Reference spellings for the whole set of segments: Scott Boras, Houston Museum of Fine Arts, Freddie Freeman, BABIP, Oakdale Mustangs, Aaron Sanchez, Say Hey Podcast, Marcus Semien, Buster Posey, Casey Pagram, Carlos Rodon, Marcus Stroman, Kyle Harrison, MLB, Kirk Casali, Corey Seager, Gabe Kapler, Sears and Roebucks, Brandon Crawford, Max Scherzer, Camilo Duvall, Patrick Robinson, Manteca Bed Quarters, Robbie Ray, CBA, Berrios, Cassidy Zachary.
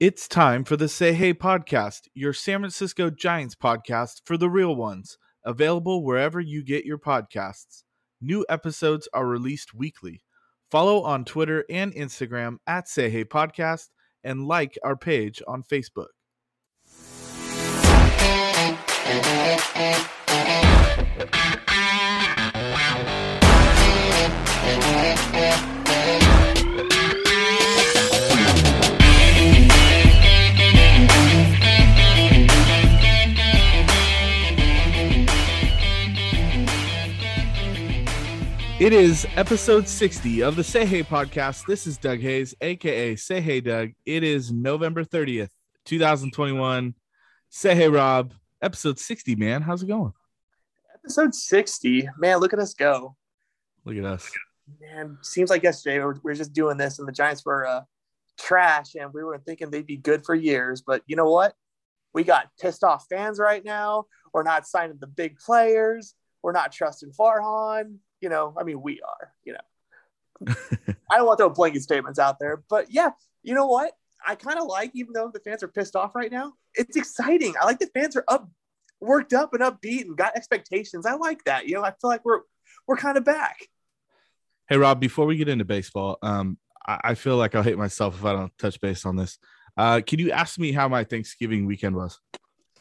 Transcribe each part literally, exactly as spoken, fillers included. It's time for the Say Hey Podcast, your San Francisco Giants podcast for the real ones, available wherever you get your podcasts. New episodes are released weekly. Follow on Twitter and Instagram at Say Hey Podcast and like our page on Facebook. It is episode sixty of the Say Hey Podcast. This is Doug Hayes, a k a. Say Hey Doug. It is November thirtieth, two thousand twenty-one. Say Hey Rob, episode sixty, man. How's it going? Episode sixty. Man, look at us go. Look at us. Man, seems like yesterday we were, we were just doing this and the Giants were uh, trash and we were thinking they'd be good for years. But you know what? We got pissed off fans right now. We're not signing the big players. We're not trusting Farhan. You know, I mean, we are, you know, I don't want to throw blanket statements out there, but yeah, you know what? I kind of like, even though the fans are pissed off right now, it's exciting. I like the fans are up, worked up and upbeat and got expectations. I like that. You know, I feel like we're, we're kind of back. Hey Rob, before we get into baseball, um, I, I feel like I'll hate myself if I don't touch base on this. Uh, can you ask me how my Thanksgiving weekend was?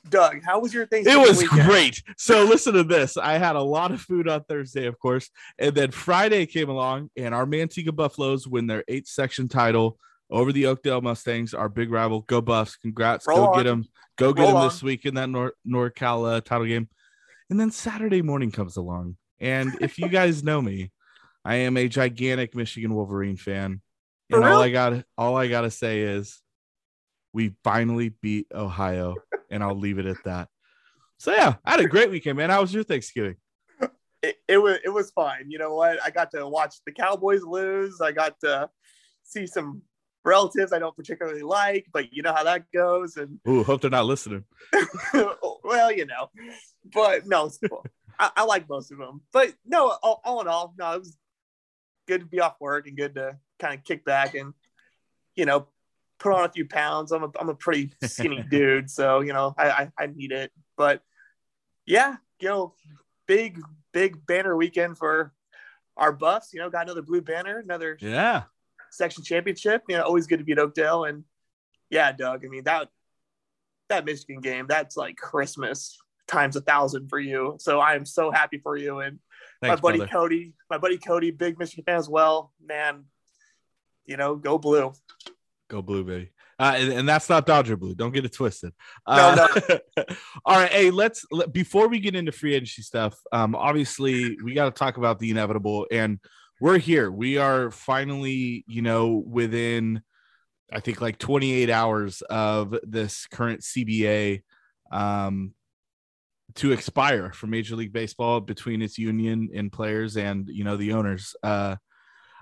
Doug, how was your Thanksgiving weekend? It was weekend? Great. So listen to this. I had a lot of food on Thursday, of course. And then Friday came along, and our Manteca Buffaloes win their eighth section title over the Oakdale Mustangs, our big rival. Go Buffs. Congrats. Roll go on. Get them. Go get Roll them this on. Week in that Nor- NorCal uh, title game. And then Saturday morning comes along. And if you guys know me, I am a gigantic Michigan Wolverine fan. For and real? all I got all I got to say is we finally beat Ohio. And I'll leave it at that. So yeah, I had a great weekend, man. How was your Thanksgiving? It, it was it was fine. You know what? I got to watch the Cowboys lose. I got to see some relatives I don't particularly like, but you know how that goes. And ooh, hope they're not listening. Well, you know, but no, cool. I, I like most of them. But no, all, all in all, no, it was good to be off work and good to kind of kick back and you know. Put on a few pounds. I'm a I'm a pretty skinny dude, so you know I, I I need it. But yeah, you know, big big banner weekend for our Buffs. You know, got another blue banner, another yeah section championship. You know, always good to beat Oakdale. And yeah, Doug. I mean that that Michigan game. That's like Christmas times a thousand for you. So I am so happy for you and Thanks, my buddy brother. Cody. My buddy Cody, big Michigan fan as well. Man, you know, go blue. Go blue, baby. Uh, and, and that's not Dodger blue. Don't get it twisted. Uh, no, no. All right. Hey, let's, let, before we get into free agency stuff, um, obviously we got to talk about the inevitable and we're here. We are finally, you know, within, I think like twenty-eight hours of this current C B A um, to expire for Major League Baseball between its union and players and, you know, the owners. Uh,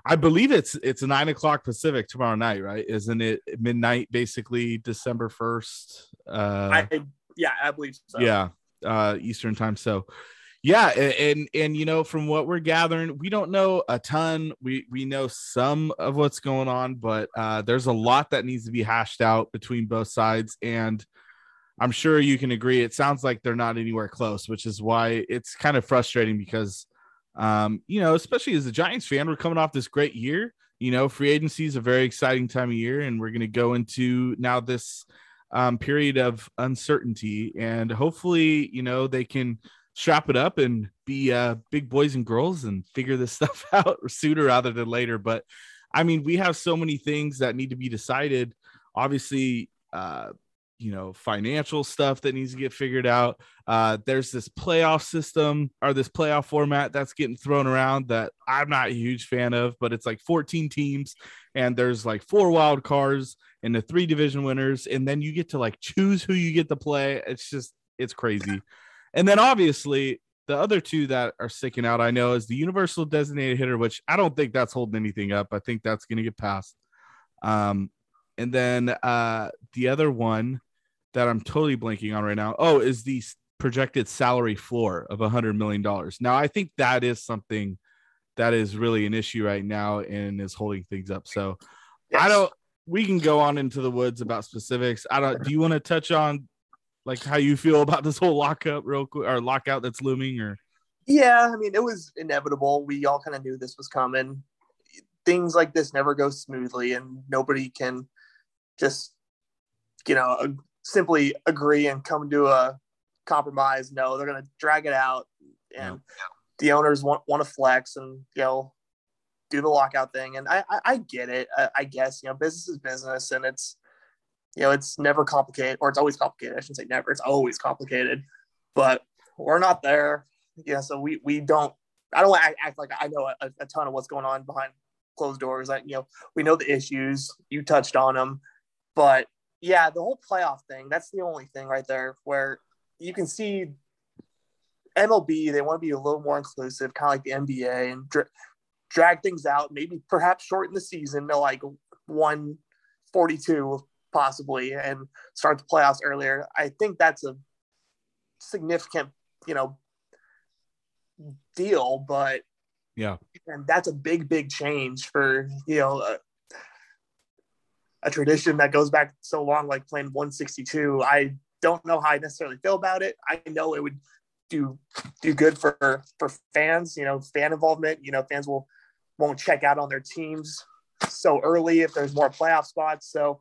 I believe it's it's nine o'clock Pacific tomorrow night, right? Isn't it midnight basically December first? Uh, I yeah, I believe so. Yeah, uh, Eastern time. So yeah, and, and and you know from what we're gathering, we don't know a ton. We we know some of what's going on, but uh, there's a lot that needs to be hashed out between both sides, and I'm sure you can agree. It sounds like they're not anywhere close, which is why it's kind of frustrating because. Um, you know, especially as a Giants fan, we're coming off this great year. You know, free agency is a very exciting time of year, and we're going to go into now this um, period of uncertainty. And hopefully, you know, they can strap it up and be uh, big boys and girls and figure this stuff out sooner rather than later. But I mean, we have so many things that need to be decided. Obviously, uh, you know, financial stuff that needs to get figured out. Uh, there's this playoff system or this playoff format that's getting thrown around that I'm not a huge fan of, but it's like fourteen teams and there's like four wild cards and the three division winners, and then you get to like choose who you get to play. It's just, it's crazy. And then obviously the other two that are sticking out, I know, is the universal designated hitter, which I don't think that's holding anything up. I think that's going to get passed. Um, and then uh, the other one that I'm totally blanking on right now, oh, is the projected salary floor of one hundred million dollars. Now, I think that is something that is really an issue right now and is holding things up. So yes. I don't, we can go on into the woods about specifics. I don't, do you want to touch on like how you feel about this whole lockup real quick, or lockout that's looming, or? Yeah. I mean, it was inevitable. We all kind of knew this was coming. Things like this never go smoothly, and nobody can just, you know, simply agree and come to a compromise. No, they're going to drag it out, and no. The owners want, want to flex and, you know, do the lockout thing. And I, I, I get it. I, I guess, you know, business is business, and it's, you know, it's never complicated, or it's always complicated. I shouldn't say never. It's always complicated, but we're not there. Yeah. So we, we don't, I don't act, act like I know a, a ton of what's going on behind closed doors. Like, you know, we know the issues, you touched on them, but yeah, the whole playoff thing, that's the only thing right there where you can see M L B, they want to be a little more inclusive, kind of like the N B A, and dra- drag things out, maybe perhaps shorten the season to like one forty-two possibly, and start the playoffs earlier. I think that's a significant, you know, deal, but yeah, and that's a big, big change for, you know, a, a tradition that goes back so long, like playing one sixty-two. I don't know how I necessarily feel about it. I know it would do do good for for fans, you know, fan involvement. You know, fans will won't check out on their teams so early if there's more playoff spots. So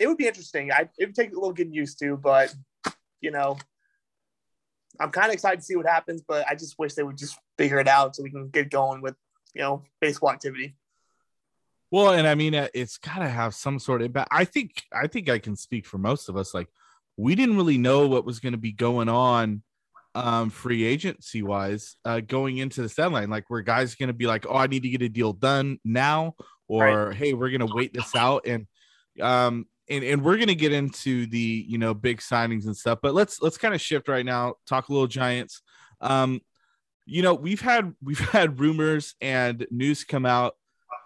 it would be interesting. I it would take a little getting used to, but you know, I'm kind of excited to see what happens, but I just wish they would just figure it out so we can get going with, you know, baseball activity. Well, and I mean, it's got to have some sort of, but I think I think I can speak for most of us. Like, we didn't really know what was going to be going on um, free agency wise uh, going into the deadline. Like, were guys going to be like, oh, I need to get a deal done now, or right. Hey, we're going to wait this out. And, um, and, and we're going to get into the, you know, big signings and stuff, but let's, let's kind of shift right now, talk a little Giants. Um, you know, we've had, we've had rumors and news come out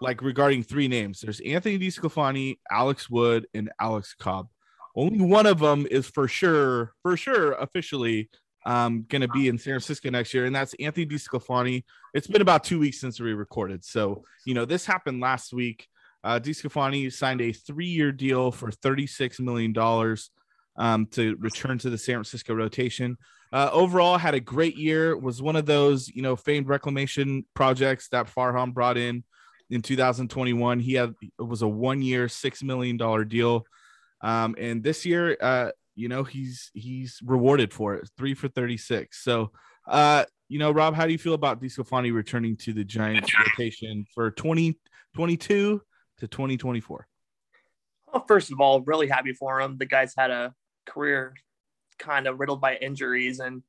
like regarding three names. There's Anthony DeSclafani, Alex Wood, and Alex Cobb. Only one of them is for sure, for sure, officially um, going to be in San Francisco next year, and that's Anthony DeSclafani. It's been about two weeks since we recorded. So, you know, this happened last week. Uh, DeSclafani signed a three-year deal for thirty-six million dollars um, to return to the San Francisco rotation. Uh, overall, had a great year. Was one of those, you know, famed reclamation projects that Farhan brought in in two thousand twenty-one. He had it was a one-year, six million dollars deal. Um, and this year, uh, you know, he's, he's rewarded for it, three for thirty-six. So, uh, you know, Rob, how do you feel about DeSclafani returning to the Giants rotation for twenty twenty-two to twenty twenty-four? Well, first of all, really happy for him. The guy's had a career kind of riddled by injuries and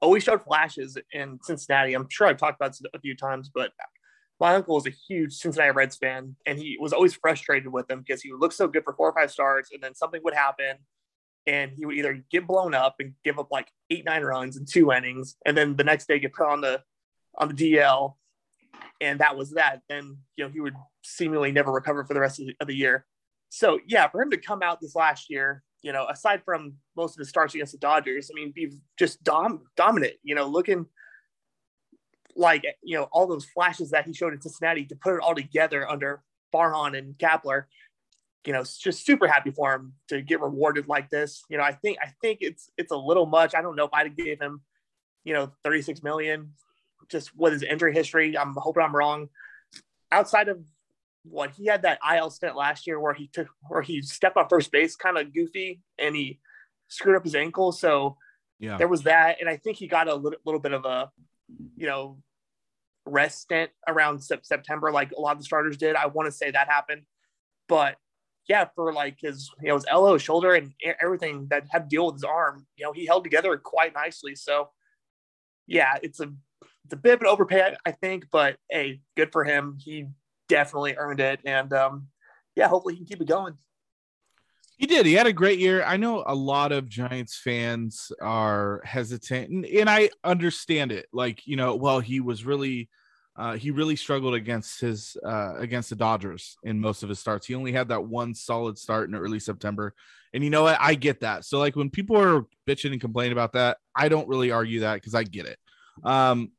always showed flashes in Cincinnati. I'm sure I've talked about this a few times, but my uncle was a huge Cincinnati Reds fan, and he was always frustrated with them because he would look so good for four or five starts, and then something would happen, and he would either get blown up and give up like eight, nine runs in two innings, and then the next day get put on the on the D L, and that was that. Then, you know, he would seemingly never recover for the rest of the, of the year. So, yeah, for him to come out this last year, you know, aside from most of the starts against the Dodgers, I mean, be just dom- dominant, you know, looking – like, you know, all those flashes that he showed in Cincinnati, to put it all together under Farhan and Kapler, you know, just super happy for him to get rewarded like this. You know, I think, I think it's, it's a little much. I don't know if I'd give him, you know, thirty-six million, just with his injury history. I'm hoping I'm wrong. Outside of what he had, that I L stint last year where he took, where he stepped on first base kind of goofy and he screwed up his ankle. So yeah, there was that. And I think he got a little, little bit of a, you know, rest stint around September, like a lot of the starters did. I want to say that happened, but yeah, for like his, you know, his elbow, shoulder, and everything that had to deal with his arm, you know, he held together quite nicely. So yeah, it's a, it's a bit of an overpay, I think, but hey, good for him. He definitely earned it. And um, yeah, hopefully he can keep it going. He did. He had a great year. I know a lot of Giants fans are hesitant, and, and I understand it. Like, you know, well, he was really uh, he really struggled against his uh, against the Dodgers in most of his starts. He only had that one solid start in early September. And you know what? I get that. So like when people are bitching and complaining about that, I don't really argue that because I get it. Um,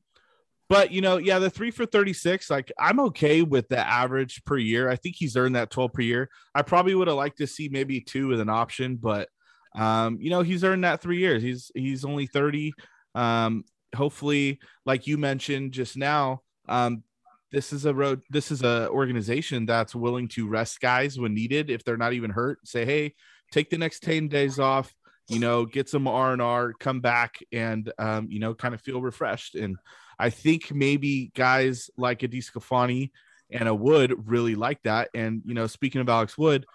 but, you know, yeah, the three for thirty-six, like I'm okay with the average per year. I think he's earned that twelve per year. I probably would have liked to see maybe two with an option, but, um, you know, he's earned that three years. He's, he's only thirty. Um, hopefully, like you mentioned just now, um, this is a road. This is a organization that's willing to rest guys when needed. If they're not even hurt, say, hey, take the next ten days off, you know, get some R and R, come back and, um, you know, kind of feel refreshed. And I think maybe guys like a DeSclafani and a Wood really like that. And, you know, speaking of Alex Wood,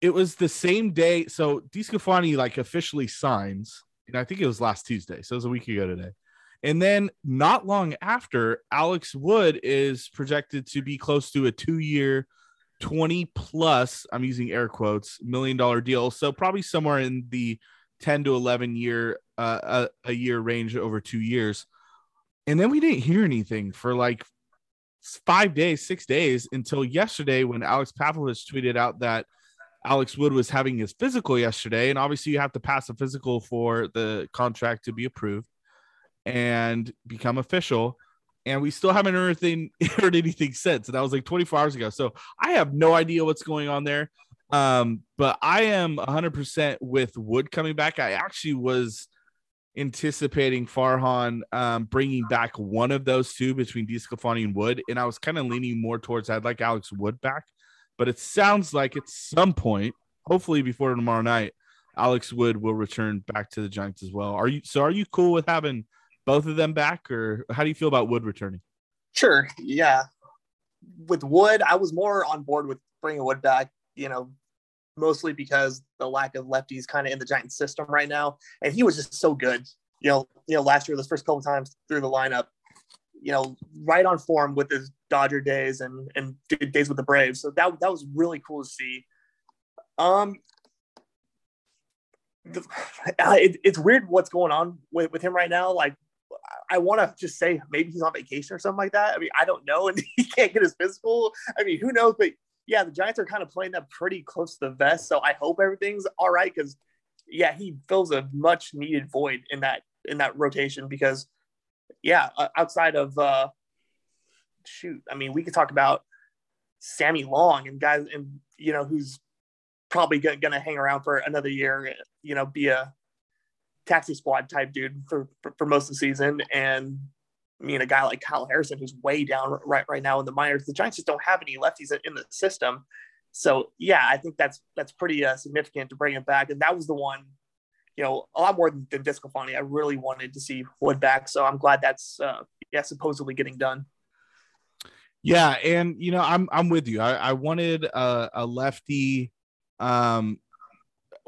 it was the same day. So DeSclafani like officially signs, and I think it was last Tuesday. So it was a week ago today. And then not long after, Alex Wood is projected to be close to a two-year twenty plus, I'm using air quotes, million dollar deal. So probably somewhere in the ten to eleven year, uh, a, a year range over two years. And then we didn't hear anything for like five days, six days until yesterday when Alex Pavlovich tweeted out that Alex Wood was having his physical yesterday. And obviously you have to pass a physical for the contract to be approved and become official. And we still haven't heard anything, heard anything since. And that was like twenty-four hours ago. So I have no idea what's going on there. Um, but I am one hundred percent with Wood coming back. I actually was anticipating Farhan um, bringing back one of those two between DeSclafani and Wood. And I was kind of leaning more towards I'd like Alex Wood back. But it sounds like at some point, hopefully before tomorrow night, Alex Wood will return back to the Giants as well. Are you so are you cool with having both of them back, or how do you feel about Wood returning? Sure. Yeah. With Wood, I was more on board with bringing Wood back, you know, mostly because the lack of lefties kind of in the Giants system right now. And he was just so good, you know, you know, last year, those first couple of times through the lineup, you know, right on form with his Dodger days and, and days with the Braves. So that, that was really cool to see. Um, the, it, it's weird what's going on with, with him right now. Like, I want to just say maybe he's on vacation or something like that. I mean, I don't know. And he can't get his physical. I mean, who knows? But yeah, the Giants are kind of playing that pretty close to the vest. So I hope everything's all right. Cause yeah, he fills a much needed void in that, in that rotation because yeah, outside of uh shoot. I mean, we could talk about Sammy Long and guys and, you know, who's probably going to hang around for another year, you know, be a taxi squad type dude for, for, for most of the season. And I mean, a guy like Kyle Harrison, who's way down right, right now in the minors, the Giants just don't have any lefties in, in the system. So yeah, I think that's, that's pretty uh, significant to bring it back. And that was the one, you know, a lot more than, than DeSclafani. I really wanted to see Wood back. So I'm glad that's uh, yeah, supposedly getting done. Yeah. And, you know, I'm, I'm with you. I, I wanted a, a lefty, um,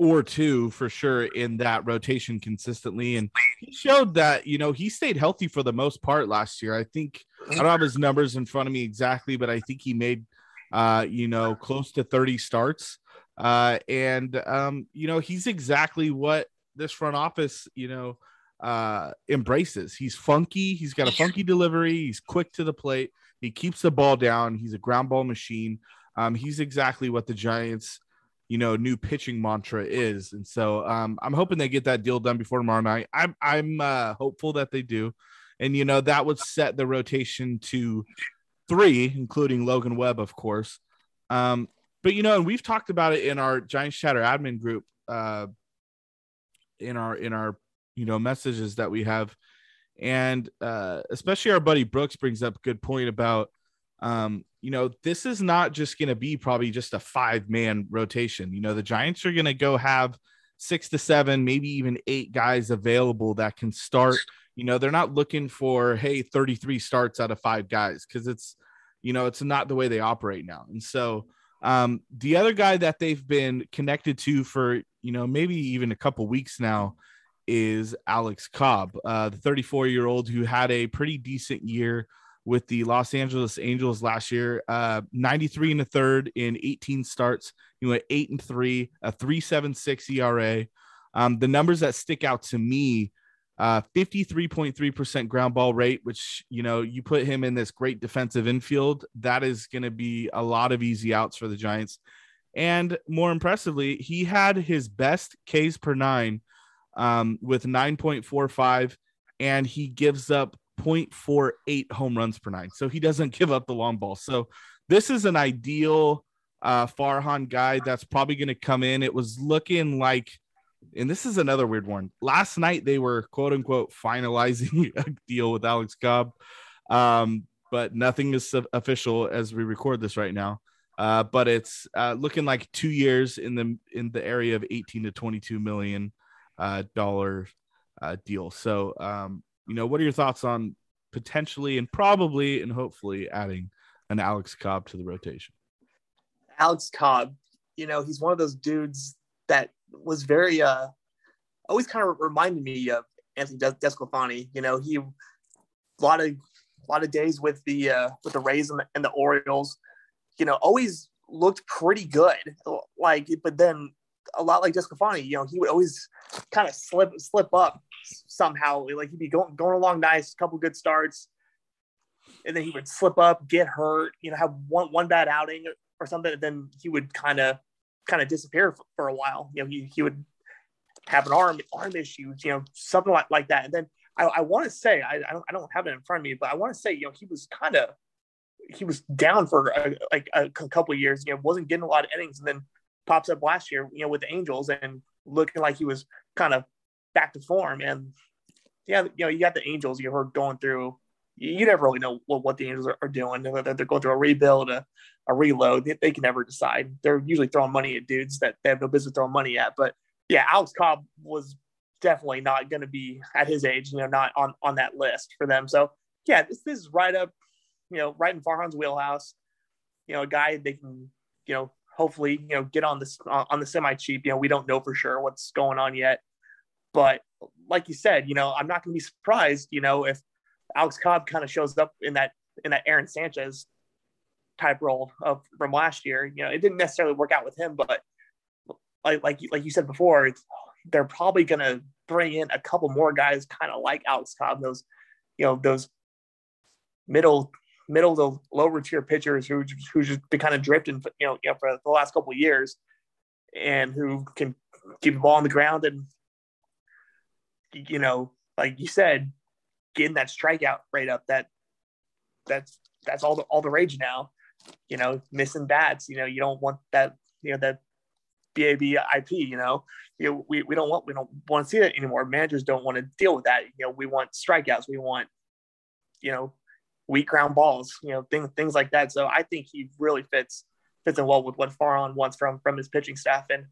or two for sure in that rotation consistently. And he showed that, you know, he stayed healthy for the most part last year. I think I don't have his numbers in front of me exactly, but I think he made, uh, you know, close to thirty starts. Uh, and, um, you know, he's exactly what this front office, you know, uh, embraces. He's funky. He's got a funky delivery. He's quick to the plate. He keeps the ball down. He's a ground ball machine. Um, he's exactly what the Giants, you know, new pitching mantra is. And so um, I'm hoping they get that deal done before tomorrow night. I'm, I'm uh, hopeful that they do. And, you know, that would set the rotation to three, including Logan Webb, of course. Um, but, you know, and we've talked about it in our Giants Chatter admin group, uh, in our, in our, you know, messages that we have. And uh, especially our buddy Brooks brings up a good point about, um, you know, this is not just going to be probably just a five man rotation. You know, the Giants are going to go have six to seven, maybe even eight guys available that can start. You know, they're not looking for, hey, thirty-three starts out of five guys. Cause it's, you know, it's not the way they operate now. And so um, the other guy that they've been connected to for, you know, maybe even a couple weeks now is Alex Cobb, uh, the thirty-four year old who had a pretty decent year with the Los Angeles Angels last year, uh, ninety-three and a third in eighteen starts. He went eight and three, a three point seven six E R A. Um, the numbers that stick out to me, uh, fifty-three point three percent ground ball rate, which, you know, you put him in this great defensive infield, that is going to be a lot of easy outs for the Giants. And more impressively, he had his best Ks per nine um, with nine point four five, and he gives up zero point four eight home runs per nine. So he doesn't give up the long ball. So this is an ideal uh, Farhan guy that's probably going to come in. It was looking like, and this is another weird one, last night they were quote unquote finalizing a deal with Alex Cobb, um, but nothing is official as we record this right now. Uh, but it's uh, looking like two years in the in the area of eighteen to twenty-two million dollars uh, dollar uh, deal. So, um, you know, what are your thoughts on potentially and probably and hopefully adding an Alex Cobb to the rotation? Alex Cobb, you know, he's one of those dudes that was very uh, always kind of reminded me of Anthony DeSclafani. You know, he a lot of a lot of days with the uh, with the Rays and the, and the Orioles. You know, always looked pretty good. Like, but then a lot like DeSclafani, you know, he would always kind of slip slip up somehow. Like, he'd be going going along nice, a couple good starts, and then he would slip up, get hurt, you know, have one one bad outing or something, and then he would kind of kind of disappear for, for a while. You know, he he would have an arm arm issue, you know, something like, like that. And then I, I want to say I I don't I don't have it in front of me, but I want to say, you know, he was kind of. He was down for a, like a couple of years, you know, wasn't getting a lot of innings, and then pops up last year, you know, with the Angels and looking like he was kind of back to form. And yeah, you know, you got the Angels, you heard going through, you never really know what, what the Angels are, are doing. They're, they're going through a rebuild, a, a reload. They, they can never decide. They're usually throwing money at dudes that they have no business throwing money at. But yeah, Alex Cobb was definitely not going to be at his age, you know, not on, on that list for them. So yeah, this, this is right up, you know, right in Farhan's wheelhouse, you know, a guy they can, you know, hopefully, you know, get on this on the semi cheap. You know, we don't know for sure what's going on yet, but like you said, you know, I'm not going to be surprised, you know, if Alex Cobb kind of shows up in that, in that Aaron Sanchez type role of from last year. You know, it didn't necessarily work out with him, but like, like, like you said before, it's, they're probably going to bring in a couple more guys kind of like Alex Cobb, those, you know, those middle, middle to lower tier pitchers who who just been kind of drifting, you know, you know, for the last couple of years, and who can keep the ball on the ground and, you know, like you said, getting that strikeout rate up. That that's that's all the all the rage now. You know, missing bats. You know, you don't want that. You know, that BABIP. You know, you know, we we don't want we don't want to see that anymore. Managers don't want to deal with that. You know, we want strikeouts. We want, you know, weak ground balls, you know, things things like that. So I think he really fits fits in well with what Farhan wants from from his pitching staff. And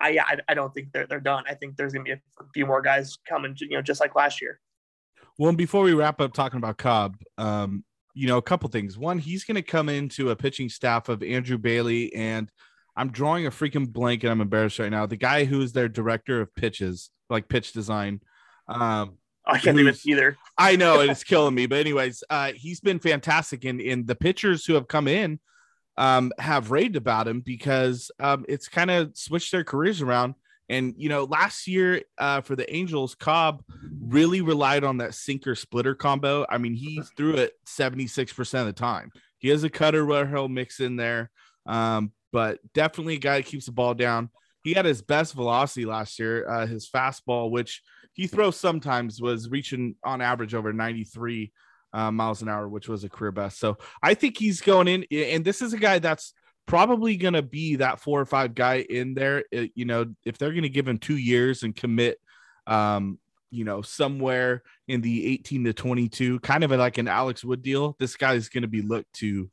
I I, I don't think they're they're done. I think there's gonna be a few more guys coming, you know, just like last year. Well, and before we wrap up talking about Cobb, um, you know, a couple things. One, he's gonna come into a pitching staff of Andrew Bailey, and I'm drawing a freaking blank, and I'm embarrassed right now. The guy who is their director of pitches, like pitch design. Um, I can't even either. I know, it's killing me. But anyways, uh, he's been fantastic. And in the pitchers who have come in um, have raved about him because um, it's kind of switched their careers around. And, you know, last year uh, for the Angels, Cobb really relied on that sinker splitter combo. I mean, he threw it seventy-six percent of the time. He has a cutter where he'll mix in there, um, but definitely a guy that keeps the ball down. He had his best velocity last year, uh, his fastball, which he throws sometimes, was reaching on average over ninety-three uh, miles an hour, which was a career best. So I think he's going in, and this is a guy that's probably going to be that four or five guy in there. It, you know, if they're going to give him two years and commit, um, you know, somewhere in the eighteen to twenty-two, kind of like an Alex Wood deal, this guy is going to be looked to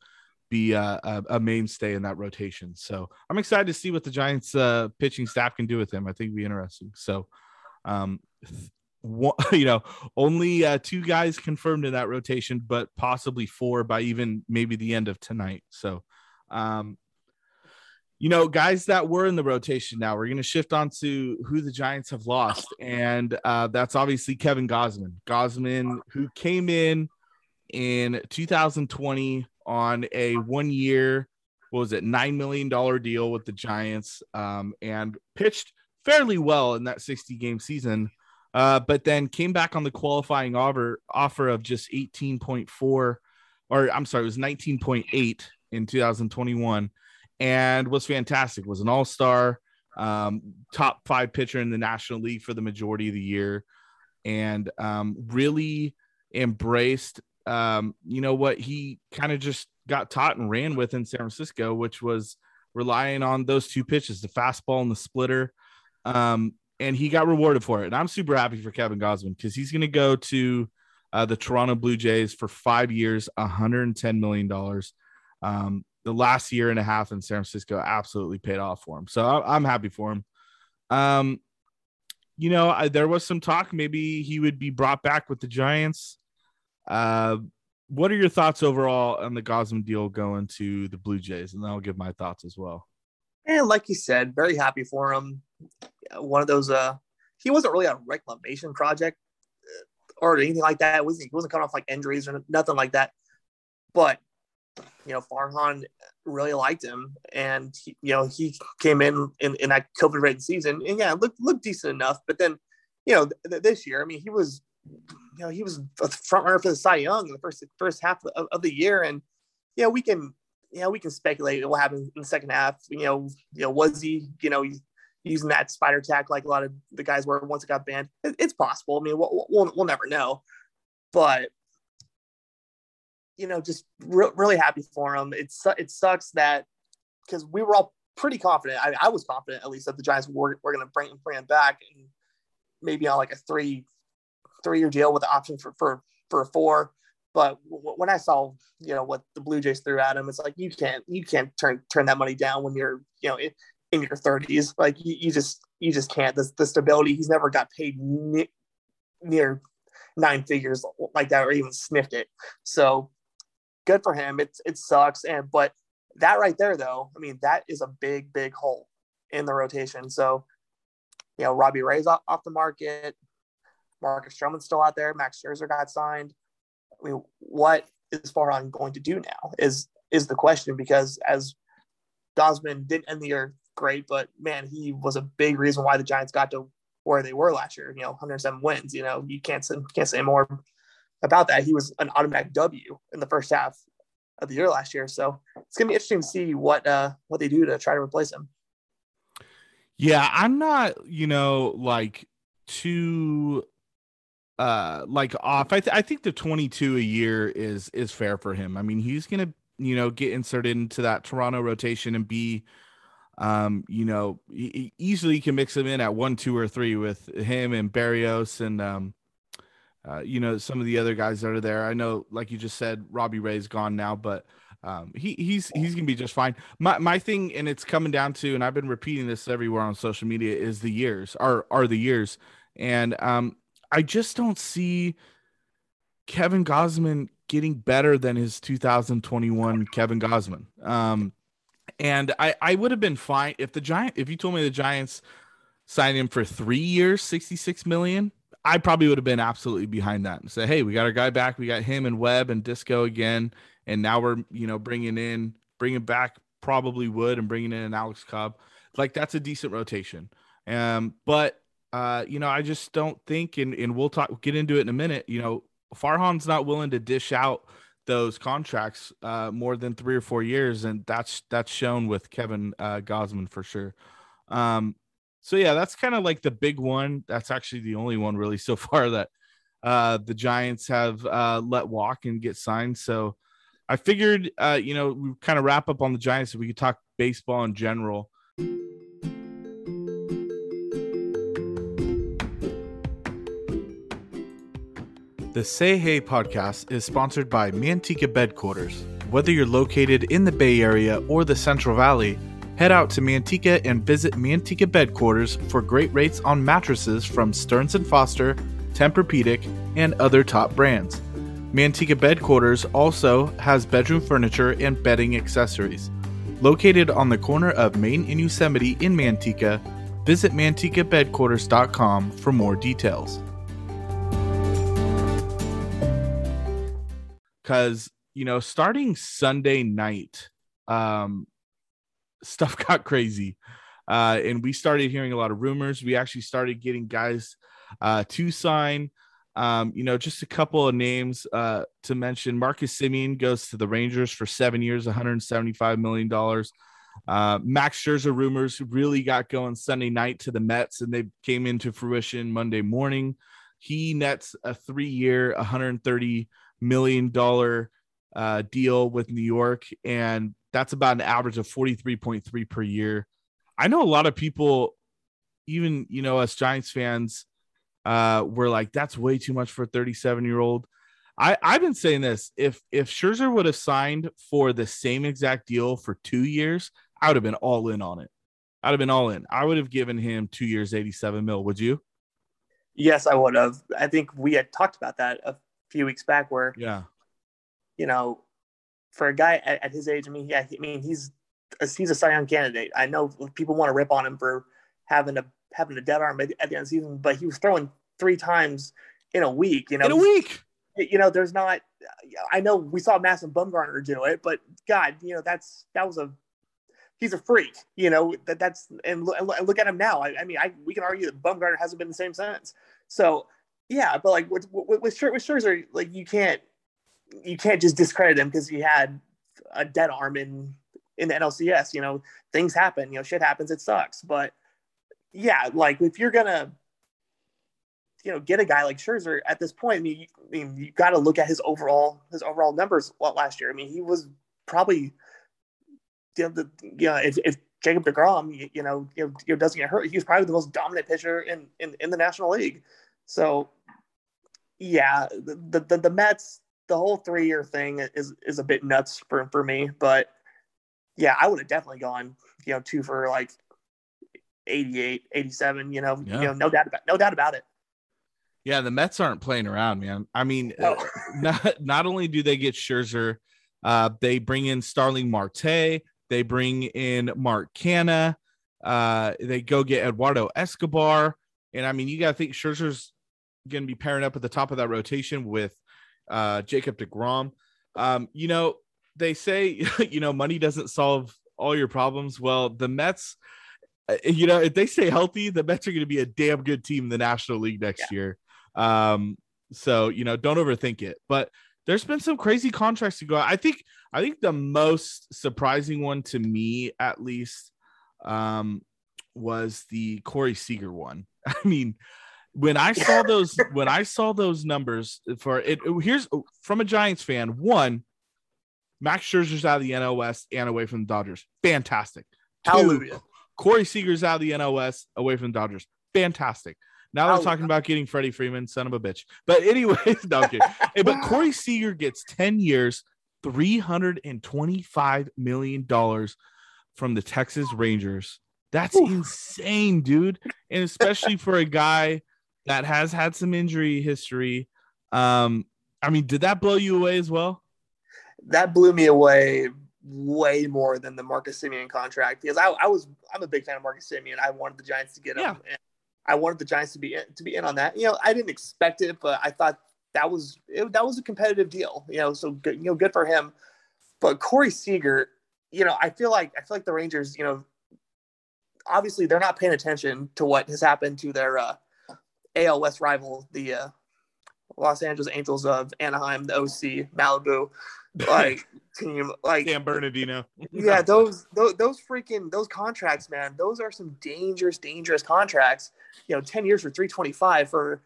be a, a, a mainstay in that rotation. So I'm excited to see what the Giants uh, pitching staff can do with him. I think it'd be interesting. So, um, one, you know, only uh, two guys confirmed in that rotation, but possibly four by even maybe the end of tonight. So, um, you know, guys that were in the rotation now, we're going to shift on to who the Giants have lost. And uh, that's obviously Kevin Gausman, Gausman, who came in in two thousand twenty on a one year, what was it, nine million dollars deal with the Giants, um, and pitched fairly well in that sixty game season. Uh, but then came back on the qualifying offer offer of just eighteen point four, or I'm sorry, it was nineteen point eight in two thousand twenty-one, and was fantastic. Was an all-star, um, top five pitcher in the National League for the majority of the year, and um, really embraced, um, you know, what he kind of just got taught and ran with in San Francisco, which was relying on those two pitches, the fastball and the splitter. Um, And he got rewarded for it. And I'm super happy for Kevin Gausman, because he's going to go to uh, the Toronto Blue Jays for five years, one hundred ten million dollars. Um, the last year and a half in San Francisco absolutely paid off for him. So I- I'm happy for him. Um, you know, I, there was some talk maybe he would be brought back with the Giants. Uh, what are your thoughts overall on the Gausman deal going to the Blue Jays? And I'll give my thoughts as well. And like you said, very happy for him. One of those, uh, he wasn't really a reclamation project or anything like that. It wasn't, he wasn't coming off like injuries or nothing like that. But, you know, Farhan really liked him. And, he, you know, he came in, in in that COVID-ridden season. And, yeah, looked, looked decent enough. But then, you know, th- this year, I mean, he was, you know, he was a front runner for the Cy Young in the first first half of, of the year. And, yeah, we can, you know, we can speculate what happened in the second half. You know, you know, was he, you know, he, using that spider tack like a lot of the guys were once it got banned. It, it's possible. I mean, we'll, we'll, we'll never know. But, you know, just re- really happy for him. It, su- it sucks that – because we were all pretty confident. I, I was confident, at least, that the Giants were, were going to bring, bring him back, and maybe on like a three, three-year deal with the option for, for, for a four. But w- when I saw, you know, what the Blue Jays threw at him, it's like you can't you can't turn turn that money down when you're, you know – in your thirties, like you, you just you just can't. This the stability. He's never got paid ni- near nine figures like that, or even sniffed it. So good for him. It's it sucks, and but that right there, though, I mean, that is a big big hole in the rotation. So you know, Robbie Ray's off, off the market. Marcus Stroman's still out there. Max Scherzer got signed. I mean, what is Farhan going to do now? Is is the question, because as Gausman didn't end the year great, but man, he was a big reason why the Giants got to where they were last year. You know, one hundred seven wins. You know, you can't say, can't say more about that. He was an automatic W in the first half of the year last year. So it's gonna be interesting to see what uh, what they do to try to replace him. Yeah, I'm not, you know, like too uh, like off. I th- I think the twenty-two a year is is fair for him. I mean, he's gonna, you know, get inserted into that Toronto rotation and be, Um, you know, he easily can mix them in at one, two, or three with him and Berrios and, um, uh, you know, some of the other guys that are there. I know, like you just said, Robbie Ray's gone now, but um, he, he's he's going to be just fine. My my thing, and it's coming down to, and I've been repeating this everywhere on social media, is the years, are, are the years. And um, I just don't see Kevin Gausman getting better than his two thousand twenty-one Kevin Gausman. Um And I, I would have been fine if the Giant, if you told me the Giants signed him for three years, sixty-six million, I probably would have been absolutely behind that and say, hey, we got our guy back. We got him and Webb and Disco again. And now we're, you know, bringing in, bringing back probably Wood and bringing in an Alex Cobb. Like that's a decent rotation. Um, but, uh, you know, I just don't think, and, and we'll talk, get into it in a minute. You know, Farhan's not willing to dish out those contracts uh, more than three or four years, and that's that's shown with Kevin uh, Gausman for sure. Um, so yeah, that's kind of like the big one. That's actually the only one really so far that uh, the Giants have uh, let walk and get signed. So I figured, uh, you know, we kind of wrap up on the Giants, so we could talk baseball in general. The Say Hey Podcast is sponsored by Manteca Bed Quarters. Whether you're located in the Bay Area or the Central Valley, head out to Manteca and visit Manteca Bed Quarters for great rates on mattresses from Stearns and Foster, Tempur-Pedic, and other top brands. Manteca Bed Quarters also has bedroom furniture and bedding accessories. Located on the corner of Main and Yosemite in Manteca, visit manteca bed quarters dot com for more details. because, you know, starting Sunday night, um, stuff got crazy. Uh, and we started hearing a lot of rumors. We actually started getting guys uh, to sign. Um, you know, just a couple of names uh, to mention. Marcus Semien goes to the Rangers for seven years, one hundred seventy-five million dollars. Uh, Max Scherzer rumors really got going Sunday night to the Mets, and they came into fruition Monday morning. He nets a three-year, one hundred thirty million dollars uh, deal with New York, and that's about an average of forty-three point three per year. I know a lot of people, even, you know, us Giants fans, uh, were like, that's way too much for a thirty-seven-year-old. I, I've been saying this. If if Scherzer would have signed for the same exact deal for two years, I would have been all in on it. I'd have been all in. I would have given him two years, eighty-seven mil. Would you? Yes, I would have. I think we had talked about that a few weeks back where, yeah, you know, for a guy at, at his age, I mean, yeah, I mean, he's a, he's a Cy Young candidate. I know people want to rip on him for having a having a dead arm at, at the end of the season, but he was throwing three times in a week. You know, in a week. You know, there's not. I know we saw Madison Bumgarner do it, but God, you know, that's that was a. He's a freak, you know. That that's and look, and look at him now. I, I mean, I we can argue that Bumgarner hasn't been the same since. So yeah, but like with with, with Scherzer, like you can't you can't just discredit him because he had a dead arm in in the N L C S. You know, things happen. You know, shit happens. It sucks, but yeah, like if you're gonna, you know, get a guy like Scherzer at this point, I mean, you, I mean, you got to look at his overall his overall numbers last year. I mean, he was probably. You know, the, you know, if, if Jacob DeGrom, you, you, know, you know, doesn't get hurt, he's probably the most dominant pitcher in, in, in the National League. So, yeah, the the, the Mets, the whole three-year thing is is a bit nuts for, for me. But, yeah, I would have definitely gone, you know, two for like eighty-eight, eighty-seven, you know, yeah. you know no doubt about, no doubt about it. Yeah, the Mets aren't playing around, man. I mean, no. uh, not, not only do they get Scherzer, uh, they bring in Starling Marte. They bring in Mark Canha. Uh, they go get Eduardo Escobar. And, I mean, you got to think Scherzer's going to be pairing up at the top of that rotation with uh, Jacob DeGrom. Um, you know, they say, you know, money doesn't solve all your problems. Well, the Mets, you know, if they stay healthy, the Mets are going to be a damn good team in the National League next yeah. year. Um, so, you know, don't overthink it. But there's been some crazy contracts to go out. I think – I think the most surprising one to me, at least, um, was the Corey Seager one. I mean, when I saw those, when I saw those numbers for it, here's from a Giants fan. One, Max Scherzer's out of the N L West and away from the Dodgers. Fantastic. Two, hallelujah. Corey Seager's out of the N L West, away from the Dodgers. Fantastic. Now they're hallelujah. Talking about getting Freddie Freeman, son of a bitch. But anyways, no, I'm kidding. But Corey Seager gets ten years. three hundred twenty-five million dollars from the Texas Rangers. That's oof. Insane, dude. And especially for a guy that has had some injury history. Um, I mean, did that blow you away as well? That blew me away way more than the Marcus Semien contract because I, I was I'm a big fan of Marcus Semien. I wanted the Giants to get him. Yeah. And I wanted the Giants to be in, to be in on that. You know, I didn't expect it, but I thought that was it, that was a competitive deal, you know. So good, you know, good for him. But Corey Seager, you know, I feel like I feel like the Rangers, you know, obviously they're not paying attention to what has happened to their uh, A L West rival, the uh, Los Angeles Angels of Anaheim, the O C Malibu, like team, like San Bernardino. yeah, those, those those freaking those contracts, man. Those are some dangerous, dangerous contracts. You know, ten years for three twenty-five for.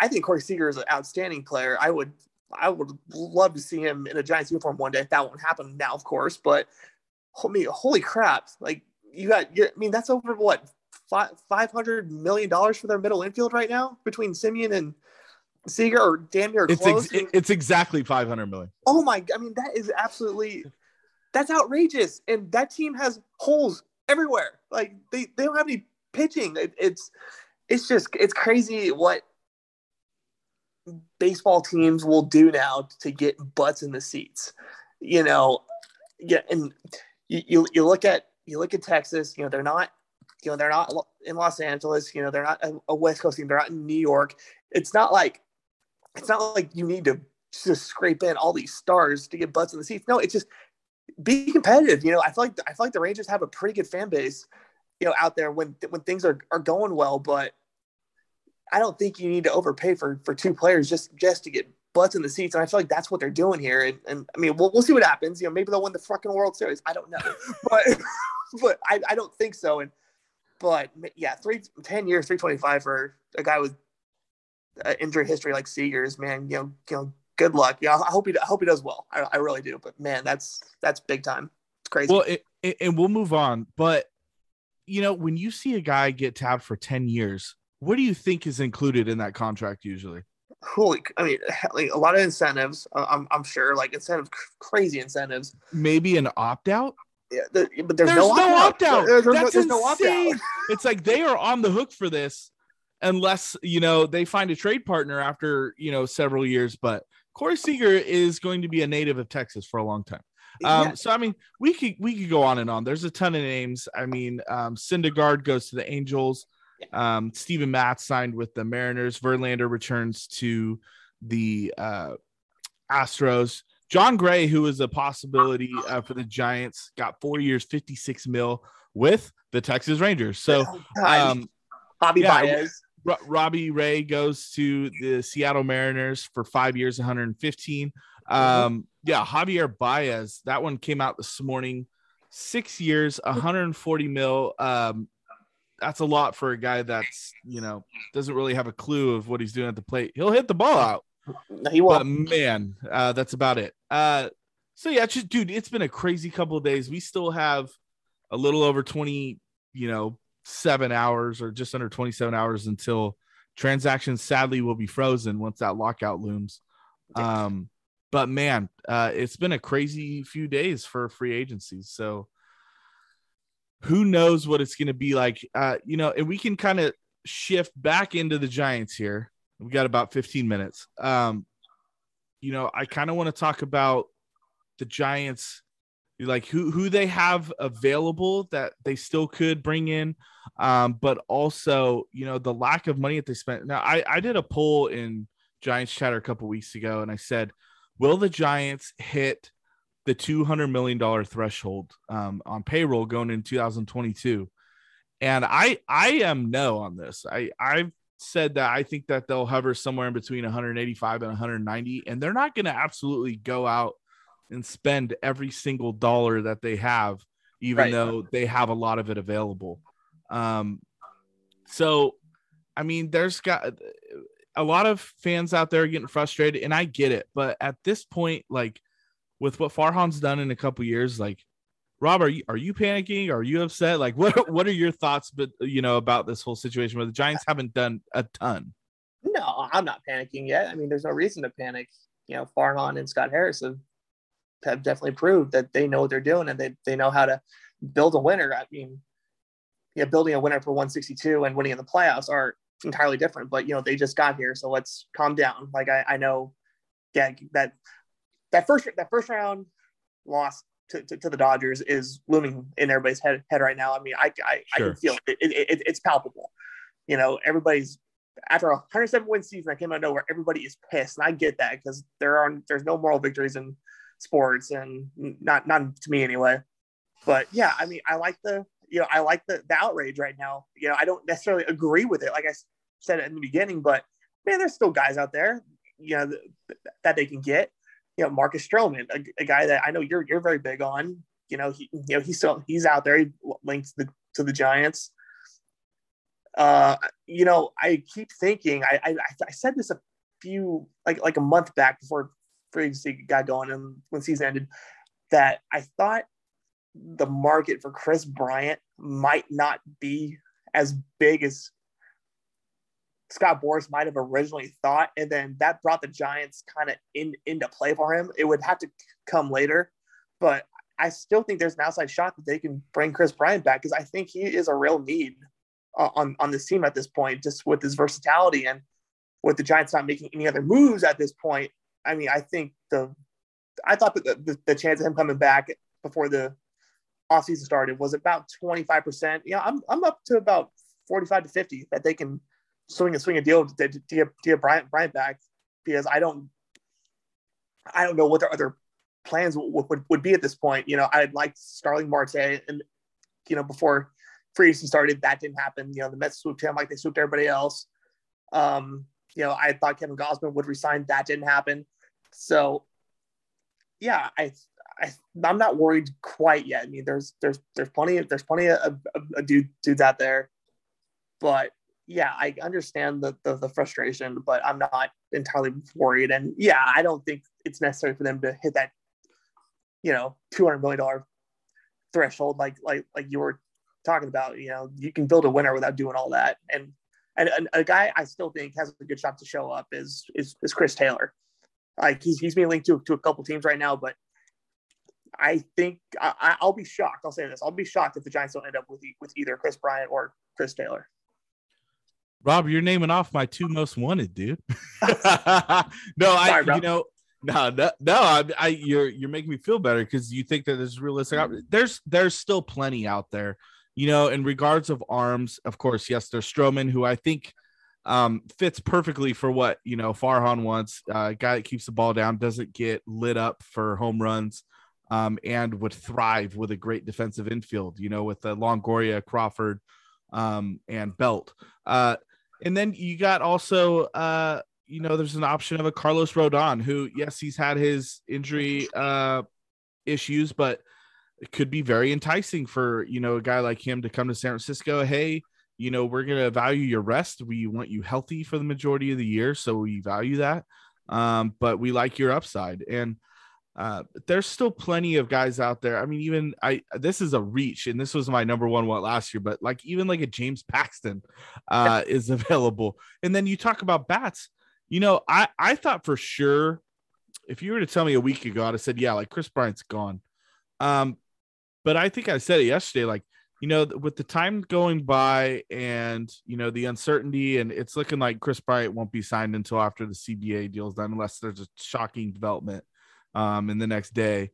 I think Corey Seager is an outstanding player. I would, I would love to see him in a Giants uniform one day. That won't happen now, of course. But I mean, holy crap! Like you got, you're, I mean, that's over what five hundred million dollars for their middle infield right now between Semien and Seager, or damn near it's close. Ex- it's exactly five hundred million. Oh my! I mean, that is absolutely that's outrageous. And that team has holes everywhere. Like they, they don't have any pitching. It, it's it's just it's crazy what baseball teams will do now to get butts in the seats, you know. Yeah, and you, you you look at you look at Texas. You know, they're not, you know, they're not in Los Angeles. You know, they're not a West Coast team. They're not in New York. It's not like it's not like you need to to scrape in all these stars to get butts in the seats. No, it's just be competitive. You know, I feel like I feel like the Rangers have a pretty good fan base, you know, out there when when things are, are going well. But I don't think you need to overpay for for two players just just to get butts in the seats. And I feel like that's what they're doing here. And, and I mean, we'll we'll see what happens. You know, maybe they'll win the fucking World Series. I don't know, but but I, I don't think so. And but yeah, three ten years, three twenty five for a guy with uh, injury history like Seager's, man. You know, you know. Good luck. Yeah, I hope he. I hope he does well. I, I really do. But man, that's that's big time. It's crazy. Well, it, it, and we'll move on. But you know, when you see a guy get tabbed for ten years, what do you think is included in that contract usually? Holy, I mean, like a lot of incentives. I'm I'm sure, like incentive, crazy incentives. Maybe an opt out. Yeah, the, but there's, there's no opt out. No that's there's insane. No it's like they are on the hook for this, unless you know they find a trade partner after you know several years, but. Corey Seager is going to be a native of Texas for a long time. Um, yeah. So, I mean, we could we could go on and on. There's a ton of names. I mean, um, Syndergaard goes to the Angels. Um, Steven Matz signed with the Mariners. Verlander returns to the uh, Astros. John Gray, who is a possibility uh, for the Giants, got four years, fifty-six mil with the Texas Rangers. So, um, Javier yeah, Baez. Robbie Ray goes to the Seattle Mariners for five years, one hundred fifteen. Um, yeah, Javier Baez. That one came out this morning. Six years, one hundred forty mil. Um, that's a lot for a guy that's you know doesn't really have a clue of what he's doing at the plate. He'll hit the ball out. No, he won't. But man, uh, that's about it. Uh, so yeah, just dude, it's been a crazy couple of days. We still have a little over twenty, you know. seven hours or just under twenty-seven hours until transactions sadly will be frozen once that lockout looms. Yeah. Um, but man, uh, it's been a crazy few days for free agencies. So who knows what it's going to be like, uh, you know, and we can kind of shift back into the Giants here. We got about fifteen minutes. Um, you know, I kind of want to talk about the Giants, like who, who they have available that they still could bring in. Um, but also, you know, the lack of money that they spent. Now I, I did a poll in Giants Chatter a couple weeks ago. And I said, will the Giants hit the two hundred million dollars threshold um, on payroll going in two thousand twenty-two? And I, I am no on this. I I've said that I think that they'll hover somewhere in between one hundred eighty-five and one hundred ninety, and they're not going to absolutely go out and spend every single dollar that they have, even right. though they have a lot of it available. Um, so, I mean, there's got a lot of fans out there getting frustrated, and I get it. But at this point, like with what Farhan's done in a couple years, like Rob, are you are you panicking? Are you upset? Like, what what are your thoughts? But you know about this whole situation where the Giants haven't done a ton. No, I'm not panicking yet. I mean, there's no reason to panic. You know, Farhan and Scott Harris have have definitely proved that they know what they're doing and they, they know how to build a winner. I mean, yeah, building a winner for one sixty-two and winning in the playoffs are entirely different, but you know, they just got here. So let's calm down. Like I, I know yeah, that, that first, that first round loss to, to, to the Dodgers is looming in everybody's head, head right now. I mean, I, I, sure. I can feel it. It, it, it. It's palpable. You know, everybody's after a one hundred seven win season that came out of nowhere, everybody is pissed. And I get that because there are, there's no moral victories in sports and not not to me anyway. But yeah, I mean, I like the you know I like the, the outrage right now. You know, I don't necessarily agree with it, like I said in the beginning. But man, there's still guys out there, you know, th- that they can get. You know, Marcus Stroman, a, a guy that I know you're you're very big on. You know, he you know he's still he's out there. He links the, to the Giants. Uh, you know, I keep thinking I I, I said this a few like like a month back before free agency got going and when season ended, that I thought the market for Chris Bryant might not be as big as Scott Boras might have originally thought, and then that brought the Giants kind of in into play for him. It would have to come later, but I still think there's an outside shot that they can bring Chris Bryant back because I think he is a real need uh, on on this team at this point, just with his versatility and with the Giants not making any other moves at this point. I mean, I think the, I thought that the, the, the chance of him coming back before the offseason started was about twenty-five percent. You know, I'm I'm up to about forty-five to fifty that they can swing and swing a deal to, to, to get Bryant Bryant back because I don't I don't know what their other plans would, would, would be at this point. You know, I liked Starling Marte, and, you know, before free agency started, that didn't happen. You know, the Mets swooped him like they swooped everybody else. Um, you know, I thought Kevin Gausman would resign. That didn't happen. So, yeah, I, I, I'm not worried quite yet. I mean, there's, there's, there's plenty of, there's plenty of, of, of dudes, dudes out there, but yeah, I understand the, the, the frustration, but I'm not entirely worried. And yeah, I don't think it's necessary for them to hit that, you know, two hundred million dollars threshold. Like, like, like you were talking about, you know, you can build a winner without doing all that. And, and, and a guy I still think has a good shot to show up is, is, is Chris Taylor. Like he's, he's being linked to, to a couple teams right now, but I think I, I'll be shocked. I'll say this. I'll be shocked if the Giants don't end up with, with either Chris Bryant or Chris Taylor. Rob, you're naming off my two most wanted, dude. no, I, Sorry, bro. you know, no, no, no I, I, you're, you're making me feel better. Cause you think that there's realistic. There's, there's still plenty out there, you know, in regards of arms, of course, yes, there's Stroman, who I think um, fits perfectly for what, you know, Farhan wants, a uh, guy that keeps the ball down, doesn't get lit up for home runs. Um, and would thrive with a great defensive infield, you know, with the Longoria, Crawford, um, and Belt. Uh, and then you got also, uh, you know, there's an option of a Carlos Rodon who, yes, he's had his injury uh, issues, but it could be very enticing for, you know, a guy like him to come to San Francisco. Hey, you know, we're going to value your rest. We want you healthy for the majority of the year. So we value that. Um, but we like your upside. And, Uh, there's still plenty of guys out there. I mean, even I, this is a reach, and this was my number one what last year, but like, even like a James Paxton uh, is available. And then you talk about bats, you know, I, I thought for sure, if you were to tell me a week ago, I'd have said, yeah, like Chris Bryant's gone. Um, but I think I said it yesterday, like, you know, with the time going by and, you know, the uncertainty, and it's looking like Chris Bryant won't be signed until after the C B A deal's done, unless there's a shocking development um, in the next day.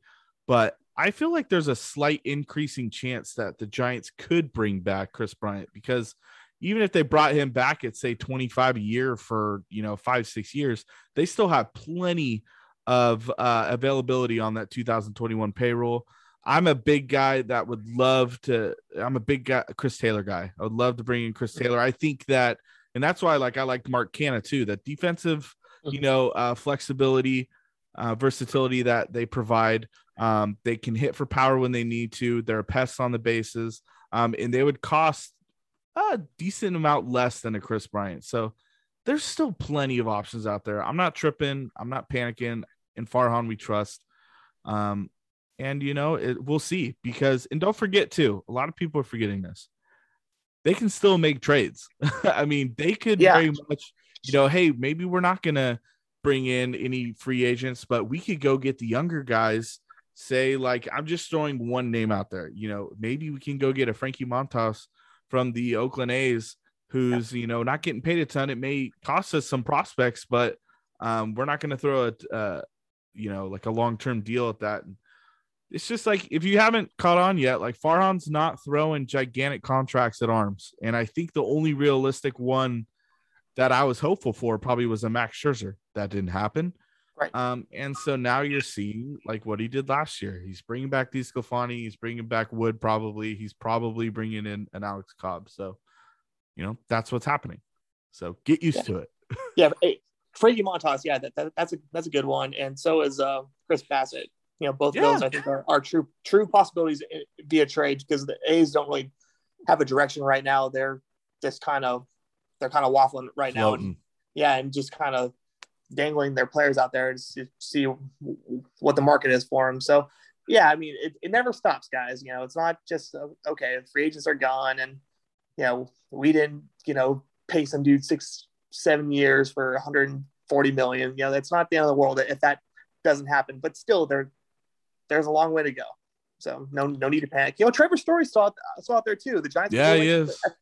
But I feel like there's a slight increasing chance that the Giants could bring back Chris Bryant, because even if they brought him back at say twenty-five a year for, you know, five, six years, they still have plenty of, uh, availability on that two thousand twenty-one payroll. I'm a big guy that would love to, I'm a big guy, Chris Taylor guy. I would love to bring in Chris Taylor. I think that, and that's why, like, I liked Mark Canha too, that defensive, you know, uh, flexibility, Uh, versatility that they provide. Um, they can hit for power when they need to. They're a pest on the bases, um, and they would cost a decent amount less than a Chris Bryant. So there's still plenty of options out there. I'm not tripping. I'm not panicking. In Farhan, we trust. Um, and, you know, it, we'll see. Because, and don't forget, too, a lot of people are forgetting this. They can still make trades. I mean, they could yeah. very much, you know, hey, maybe we're not going to bring in any free agents, but we could go get the younger guys. Say, like, I'm just throwing one name out there. You know, maybe we can go get a Frankie Montas from the Oakland A's, who's, yeah. you know, not getting paid a ton. It may cost us some prospects, but um, we're not going to throw a, uh, you know, like a long-term deal at that. It's just like, if you haven't caught on yet, like Farhan's not throwing gigantic contracts at arms. And I think the only realistic one that I was hopeful for probably was a Max Scherzer. That didn't happen. Right. Um, and so now you're seeing like what he did last year. He's bringing back DeSclafani. He's bringing back Wood. Probably. He's probably bringing in an Alex Cobb. So, you know, that's what's happening. So get used yeah. to it. yeah. But, hey, Frankie Montas. Yeah. That, that, that's a, that's a good one. And so is uh, Chris Bassett, you know, both yeah. of those I think are, are true, true possibilities via trade, because the A's don't really have a direction right now. They're just kind of, they're kind of waffling right now. And, yeah. And just kind of dangling their players out there to see what the market is for them. So, yeah, I mean, it, it never stops, guys. You know, it's not just, uh, okay, free agents are gone. And, you know, we didn't, you know, pay some dude six, seven years for one hundred forty million dollars. You know, that's not the end of the world if that doesn't happen. But still, there, there's a long way to go. So no no need to panic. You know, Trevor Story saw, saw out there too. The Giants. Yeah, he is. Like,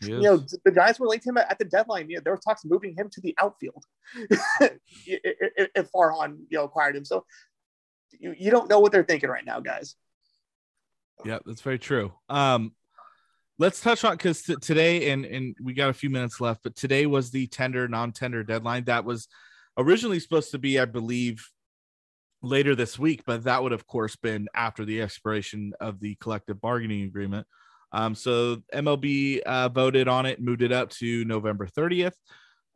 you know, the guys were linked to him at the deadline. You know, there were talks moving him to the outfield if Farhan, you know, acquired him. So you, you don't know what they're thinking right now, guys. Yeah, that's very true. Um, let's touch on, because t- today, and, and we got a few minutes left, but today was the tender, non-tender deadline that was originally supposed to be, I believe, later this week, but that would, of course, been after the expiration of the collective bargaining agreement. Um, so M L B uh, voted on it, moved it up to November thirtieth.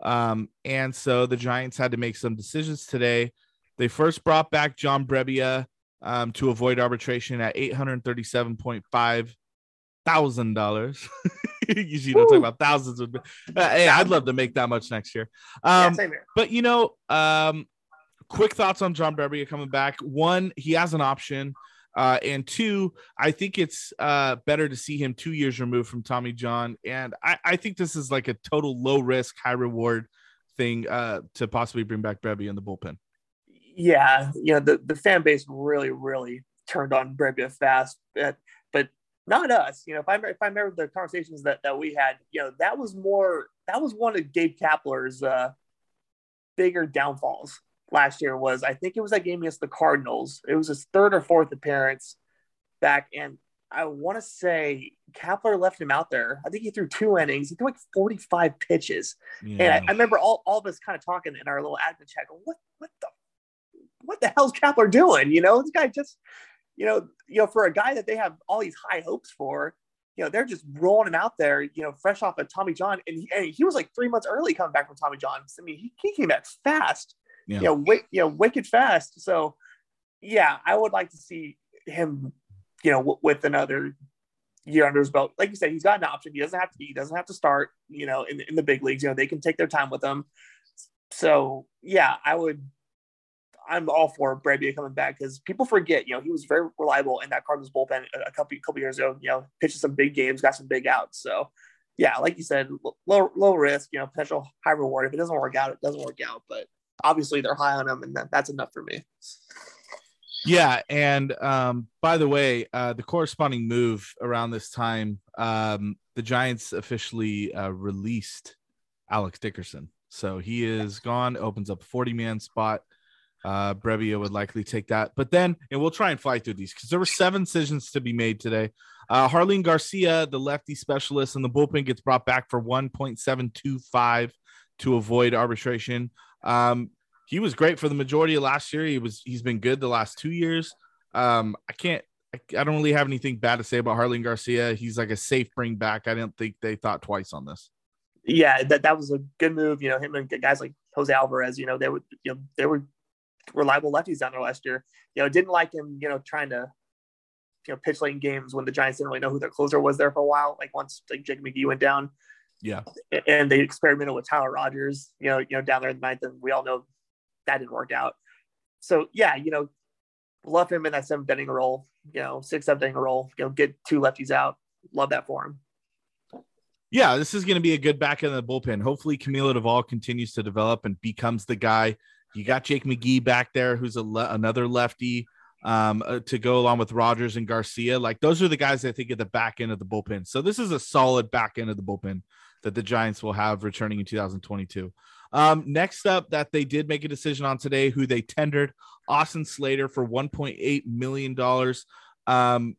Um, and so the Giants had to make some decisions today. They first brought back John Brebbia um, to avoid arbitration at eight hundred thirty-seven point five thousand dollars. Usually don't talk about thousands of, uh, hey, I'd love to make that much next year. Um, yeah, same here. But, you know, um, quick thoughts on John Brebbia coming back. One, he has an option. Uh, and two, I think it's uh, better to see him two years removed from Tommy John. And I, I think this is like a total low risk, high reward thing uh, to possibly bring back Brebbia in the bullpen. Yeah. You know, the, the fan base really, really turned on Brebbia fast, but, but not us. You know, if I, if I remember the conversations that, that we had, you know, that was more, that was one of Gabe Kapler's uh, bigger downfalls last year. Was, I think it was that game against the Cardinals. It was his third or fourth appearance back. And I want to say Kapler left him out there. I think he threw two innings. He threw like forty-five pitches. Yeah. And I, I remember all, all of us kind of talking in our little admin chat. What, what the, what the hell's Kapler doing? You know, this guy just, you know, you know, for a guy that they have all these high hopes for, you know, they're just rolling him out there, you know, fresh off of Tommy John. And he, and he was like three months early coming back from Tommy John. I mean, he, he came back fast. Yeah. You know, w- you know, wicked fast. So, yeah, I would like to see him, you know, w- with another year under his belt. Like you said, he's got an option. He doesn't have to. He doesn't have to start. You know, in in the big leagues, you know, they can take their time with him. So, yeah, I would. I'm all for Brebbia coming back because people forget. You know, he was very reliable in that Cardinals bullpen a couple couple years ago. You know, pitched some big games, got some big outs. So, yeah, like you said, low low risk. You know, potential high reward. If it doesn't work out, it doesn't work out. But obviously they're high on him, and that, that's enough for me. Yeah. And um, by the way, uh, the corresponding move around this time, um, the Giants officially uh, released Alex Dickerson. So he is gone, opens up a forty man spot. Uh, Brebbia would likely take that, but then, and we'll try and fly through these because there were seven decisions to be made today. Uh, Harleen Garcia, the lefty specialist in the bullpen, gets brought back for one point seven two five to avoid arbitration. Um, he was great for the majority of last year. He was, he's been good the last two years. Um, I can't, I, I don't really have anything bad to say about Harleen Garcia. He's like a safe bring back. I didn't think they thought twice on this. Yeah, that, that was a good move. You know, him and guys like Jose Alvarez, you know, they were, you know, they were reliable lefties down there last year. You know, didn't like him, you know, trying to, you know, pitch late in games when the Giants didn't really know who their closer was there for a while. Like once like Jake McGee went down. Yeah, and they experimented with Tyler Rogers, you know, you know, down there in the ninth, and we all know that didn't work out. So yeah, you know, love him in that seventh inning role, you know, sixth, seventh inning role, you know, get two lefties out. Love that for him. Yeah, this is going to be a good back end of the bullpen. Hopefully, Camilo Duvall continues to develop and becomes the guy. You got Jake McGee back there, who's a le- another lefty um, uh, to go along with Rogers and Garcia. Like those are the guys I think at the back end of the bullpen. So this is a solid back end of the bullpen that the Giants will have returning in two thousand twenty-two. Um, next up that they did make a decision on today, who they tendered, Austin Slater for one point eight million dollars. Um,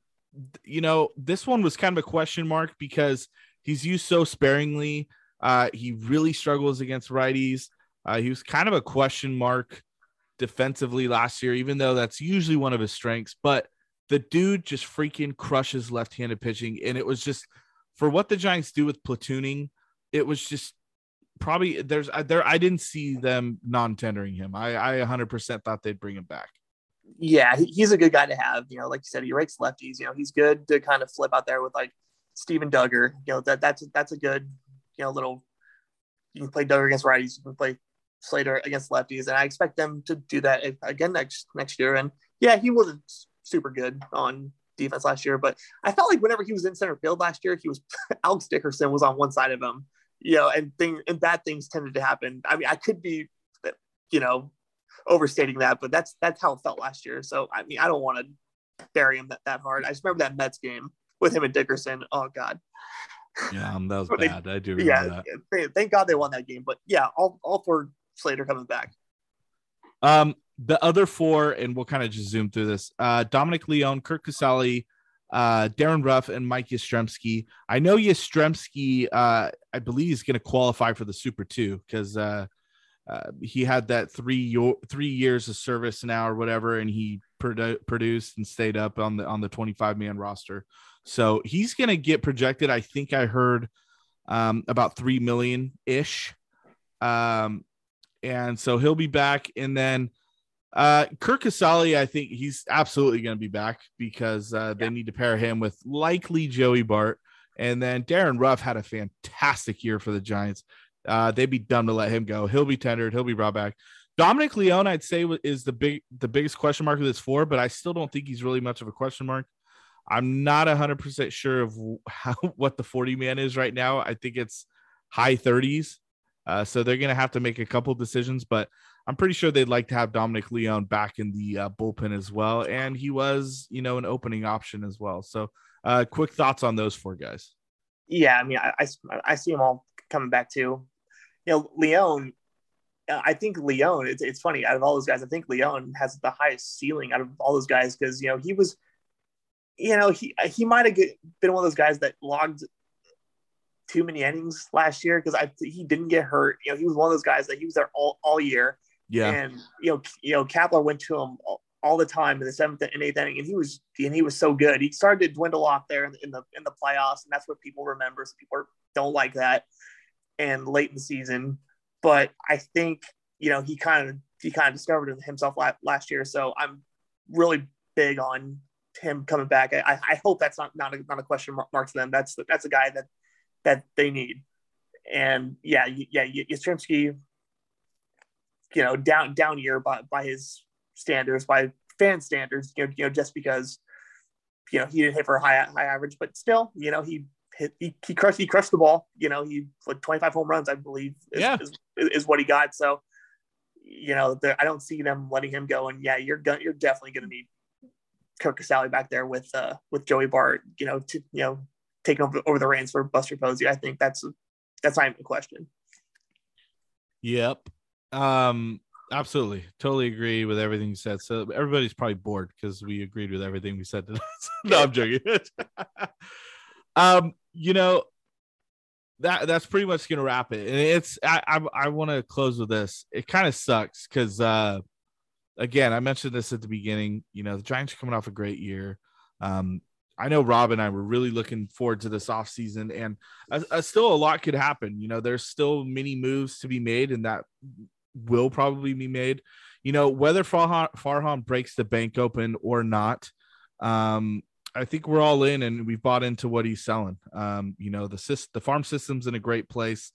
you know, this one was kind of a question mark because he's used so sparingly. Uh, he really struggles against righties. Uh, he was kind of a question mark defensively last year, even though that's usually one of his strengths, but the dude just freaking crushes left-handed pitching. And it was just for what the Giants do with platooning. It was just probably there's there. I didn't see them non-tendering him. I, I one hundred percent thought they'd bring him back. Yeah. He, he's a good guy to have, you know, like you said, he rakes lefties, you know, he's good to kind of flip out there with like Steven Duggar, you know, that that's, that's a good, you know, little, you can play Duggar against righties. You can play Slater against lefties. And I expect them to do that again next, next year. And yeah, he wasn't super good on defense last year, but I felt like whenever he was in center field last year, he was Alex Dickerson was on one side of him. You know, and thing and bad things tended to happen. I mean, I could be, you know, overstating that, but that's that's how it felt last year. So I mean, I don't want to bury him that, that hard. I just remember that Mets game with him and Dickerson. Oh God, yeah, um, that was bad. They, I do remember yeah, that. They, thank God they won that game. But yeah, all all for Slater coming back. Um, the other four, and we'll kind of just zoom through this. Uh, Dominic Leone, Kurt Casale, uh Darren Ruff, and Mike Yastrzemski. I know Yastrzemski uh I believe he's going to qualify for the Super two because uh uh, he had that three year, three years of service now or whatever, and he produ- produced and stayed up on the on the twenty-five man roster. So he's going to get projected. I think I heard um, about three million ish, um, and so he'll be back. And then uh, Kirk Casale, I think he's absolutely going to be back because uh, they yeah. need to pair him with likely Joey Bart. And then Darren Ruff had a fantastic year for the Giants. Uh, they'd be dumb to let him go. He'll be tendered. He'll be brought back. Dominic Leone, I'd say, is the big, the biggest question mark of this four, but I still don't think he's really much of a question mark. I'm not one hundred percent sure of how, what the forty man is right now. I think it's high thirties. Uh, so they're going to have to make a couple decisions, but I'm pretty sure they'd like to have Dominic Leone back in the uh, bullpen as well. And he was, you know, an opening option as well. So uh, quick thoughts on those four guys. Yeah. I mean, I, I, I see them all coming back too. You know, Leone, I think Leone, it's, it's funny, out of all those guys, I think Leone has the highest ceiling out of all those guys. Cause you know, he was, you know, he, he might've been one of those guys that logged too many innings last year because I he didn't get hurt. You know, he was one of those guys that he was there all, all year. Yeah. And you know, you know, Kapler went to him all, all the time in the seventh and eighth inning, and he was and he was so good. He started to dwindle off there in the in the, in the playoffs, and that's what people remember. So people are, don't like that. And late in the season, but I think you know he kind of he kind of discovered himself last year. So I'm really big on him coming back. I, I hope that's not not a, not a question mark to them. That's that's a guy that. that they need. And yeah, yeah, Yastrzemski, you know, down down year by, by his standards, by fan standards, you know, you know, just because, you know, he didn't hit for a high high average, but still, you know, he hit, he, he crushed he crushed the ball. You know, he like twenty-five home runs, I believe, is, yeah. is, is, is what he got. So, you know, I don't see them letting him go. And yeah, you're gonna, you're definitely going to need Kirk Casale back there with uh, with Joey Bart. You know, to you know. taking over, over the reins for Buster Posey. I think that's that's not even a question. Yep. Um, absolutely. Totally agree with everything you said. So everybody's probably bored because we agreed with everything we said today. No, I'm joking. um, you know, that that's pretty much going to wrap it. And it's, I I, I want to close with this. It kind of sucks because, uh, again, I mentioned this at the beginning, you know, the Giants are coming off a great year. Um, I know Rob and I were really looking forward to this offseason, and uh, uh, still a lot could happen. You know, there's still many moves to be made, and that will probably be made. You know, whether Farhan, Farhan breaks the bank open or not, um, I think we're all in, and we've bought into what he's selling. Um, you know, the syst- the farm system's in a great place.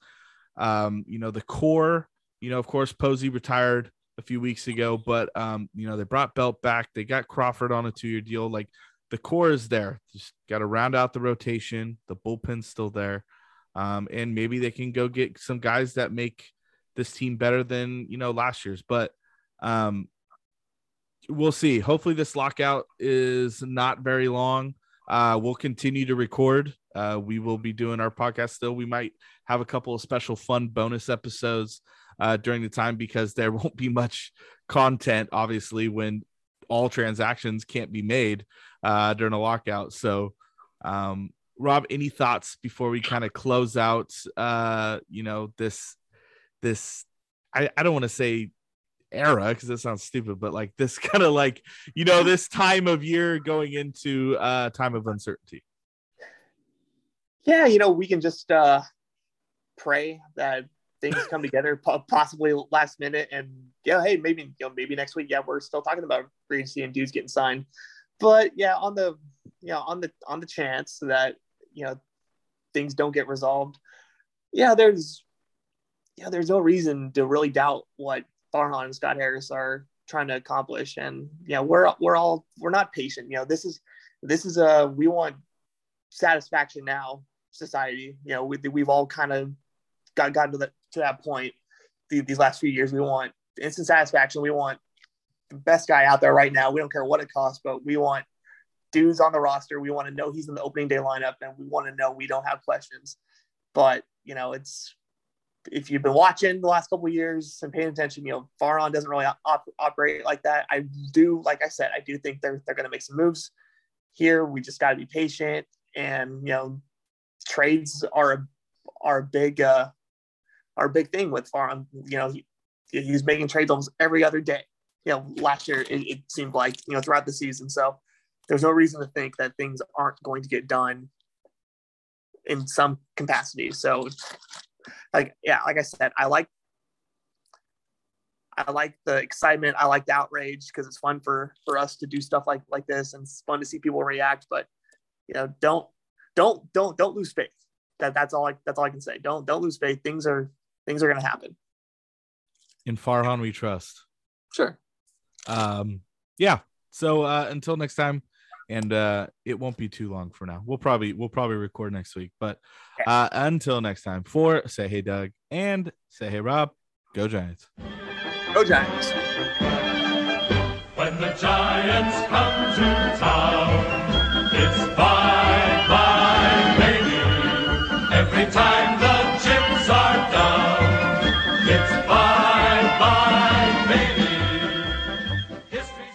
Um, you know, the core, you know, of course, Posey retired a few weeks ago, but, um, you know, they brought Belt back. They got Crawford on a two-year deal. Like, the core is there. Just got to round out the rotation. The bullpen's still there. Um, and maybe they can go get some guys that make this team better than, you know, last year's, but um, we'll see. Hopefully this lockout is not very long. Uh, we'll continue to record. Uh, we will be doing our podcast still. We might have a couple of special fun bonus episodes uh, during the time because there won't be much content, obviously, when all transactions can't be made uh, during a lockout. So um, Rob, any thoughts before we kind of close out, uh, you know, this, this, I, I don't want to say era, cause that sounds stupid, but like this kind of like, you know, this time of year going into a uh, time of uncertainty. Yeah. You know, we can just uh, pray that things come together possibly last minute, and yeah, hey, maybe you know, maybe next week, yeah, we're still talking about free agency and dudes getting signed, but yeah, on the you know on the on the chance that you know things don't get resolved, yeah, there's yeah, there's no reason to really doubt what Farhan and Scott Harris are trying to accomplish, and yeah, you know, we're we're all we're not patient. You know, this is this is a we want satisfaction now society. You know, we we've all kind of got gotten to that. To that point, the, these last few years, we want instant satisfaction. We want the best guy out there right now. We don't care what it costs, but we want dudes on the roster. We want to know he's in the opening day lineup, and we want to know we don't have questions. But you know, it's if you've been watching the last couple of years and paying attention, you know, Farhan doesn't really op- operate like that. I do, like I said, I do think they're they're going to make some moves here. We just got to be patient, and you know, trades are a are a big. Uh, Our big thing with Farhan, you know, he, he was making trades almost every other day. You know, last year it, it seemed like, you know, throughout the season. So there's no reason to think that things aren't going to get done in some capacity. So, like, yeah, like I said, I like, I like the excitement. I like the outrage because it's fun for, for us to do stuff like, like this, and it's fun to see people react. But, you know, don't, don't, don't, don't lose faith. That that's all I, that's all I can say. Don't, don't lose faith. Things are, things are going to happen. In Farhan we trust. Sure. Um, yeah. So uh, until next time, and uh, it won't be too long for now. We'll probably, we'll probably record next week, but uh, until next time, for Say Hey Doug and Say Hey Rob, go Giants. Go Giants. When the Giants come to town, it's bye bye baby. Every time the chips are down, it's bye bye baby. History's...